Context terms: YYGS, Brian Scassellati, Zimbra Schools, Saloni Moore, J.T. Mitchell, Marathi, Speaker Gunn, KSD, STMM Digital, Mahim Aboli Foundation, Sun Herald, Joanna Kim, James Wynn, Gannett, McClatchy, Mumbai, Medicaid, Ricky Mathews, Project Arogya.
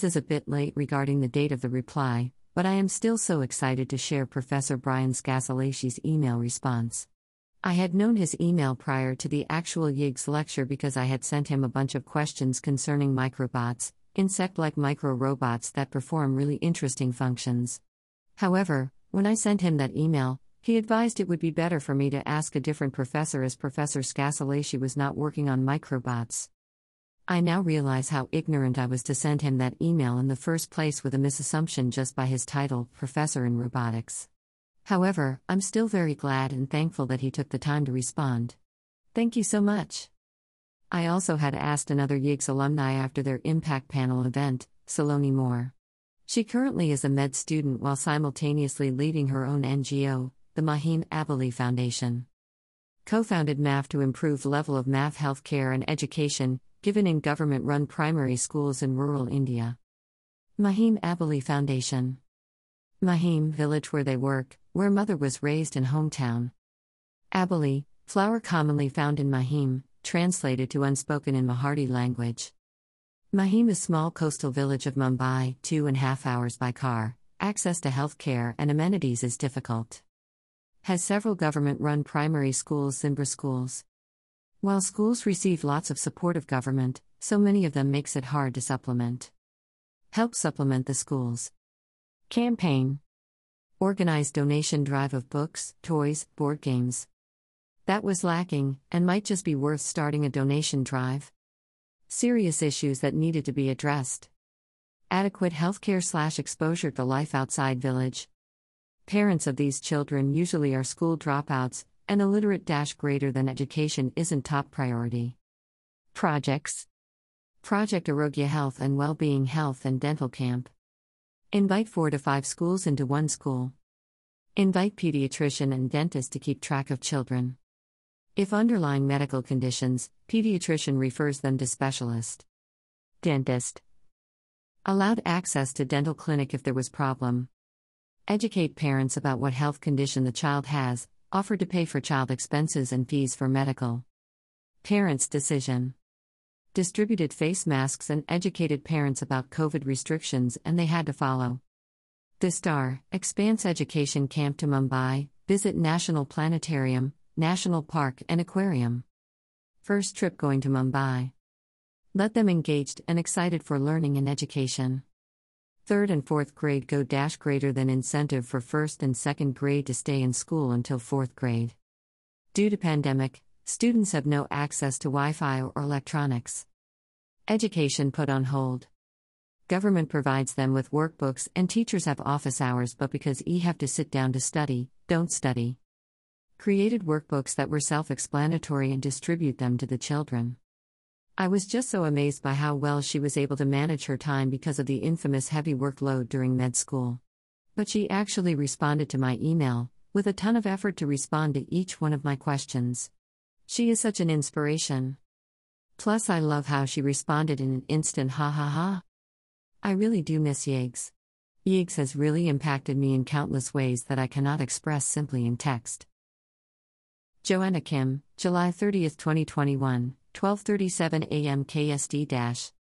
This is a bit late regarding the date of the reply, but I am still so excited to share Professor Brian Scassellati's email response. I had known his email prior to the actual YYGS lecture because I had sent him a bunch of questions concerning microbots, insect-like micro-robots that perform really interesting functions. However, when I sent him that email, he advised it would be better for me to ask a different professor as Professor Scassellati was not working on microbots. I now realize how ignorant I was to send him that email in the first place with a misassumption just by his title, Professor in Robotics. However, I'm still very glad and thankful that he took the time to respond. Thank you so much. I also had asked another YYGS alumni after their impact panel event, Saloni Moore. She currently is a med student while simultaneously leading her own NGO, the Mahim Aboli Foundation. Co-founded MAF to improve level of MAF healthcare and education, given in government-run primary schools in rural India. Mahim Aboli Foundation. Mahim village where they work, where mother was raised in hometown. Aboli, flower commonly found in Mahim, translated to unspoken in Marathi language. Mahim is small coastal village of Mumbai, 2.5 hours by car. Access to health care and amenities is difficult. Has several government-run primary schools, Zimbra Schools. While schools receive lots of support of government, so many of them makes it hard to supplement. Help supplement the schools. Campaign. Organized donation drive of books, toys, board games. That was lacking, and might just be worth starting a donation drive. Serious issues that needed to be addressed. Adequate healthcare/exposure to life outside village. Parents of these children usually are school dropouts, and illiterate-greater-than education isn't top priority. Projects. Project Arogya Health and Well-Being Health and Dental Camp. Invite 4 to 5 schools into one school. Invite pediatrician and dentist to keep track of children. If underlying medical conditions, pediatrician refers them to specialist. Dentist. Allowed access to dental clinic if there was problem. Educate parents about what health condition the child has, offer to pay for child expenses and fees for medical. Parents' decision. Distributed face masks and educated parents about COVID restrictions and they had to follow. The Star expands education camp to Mumbai, visit National Planetarium, National Park and Aquarium. First trip going to Mumbai. Let them engaged and excited for learning and education. 3rd and 4th grade go-greater-than incentive for 1st and 2nd grade to stay in school until 4th grade. Due to pandemic, students have no access to Wi-Fi or electronics. Education put on hold. Government provides them with workbooks and teachers have office hours but because you have to sit down to study, don't study. Created workbooks that were self-explanatory and distribute them to the children. I was just so amazed by how well she was able to manage her time because of the infamous heavy workload during med school. But she actually responded to my email, with a ton of effort to respond to each one of my questions. She is such an inspiration. Plus I love how she responded in an instant ha ha ha. I really do miss YYGS. YYGS has really impacted me in countless ways that I cannot express simply in text. Joanna Kim, July 30, 2021. 12:37 a.m. KSD-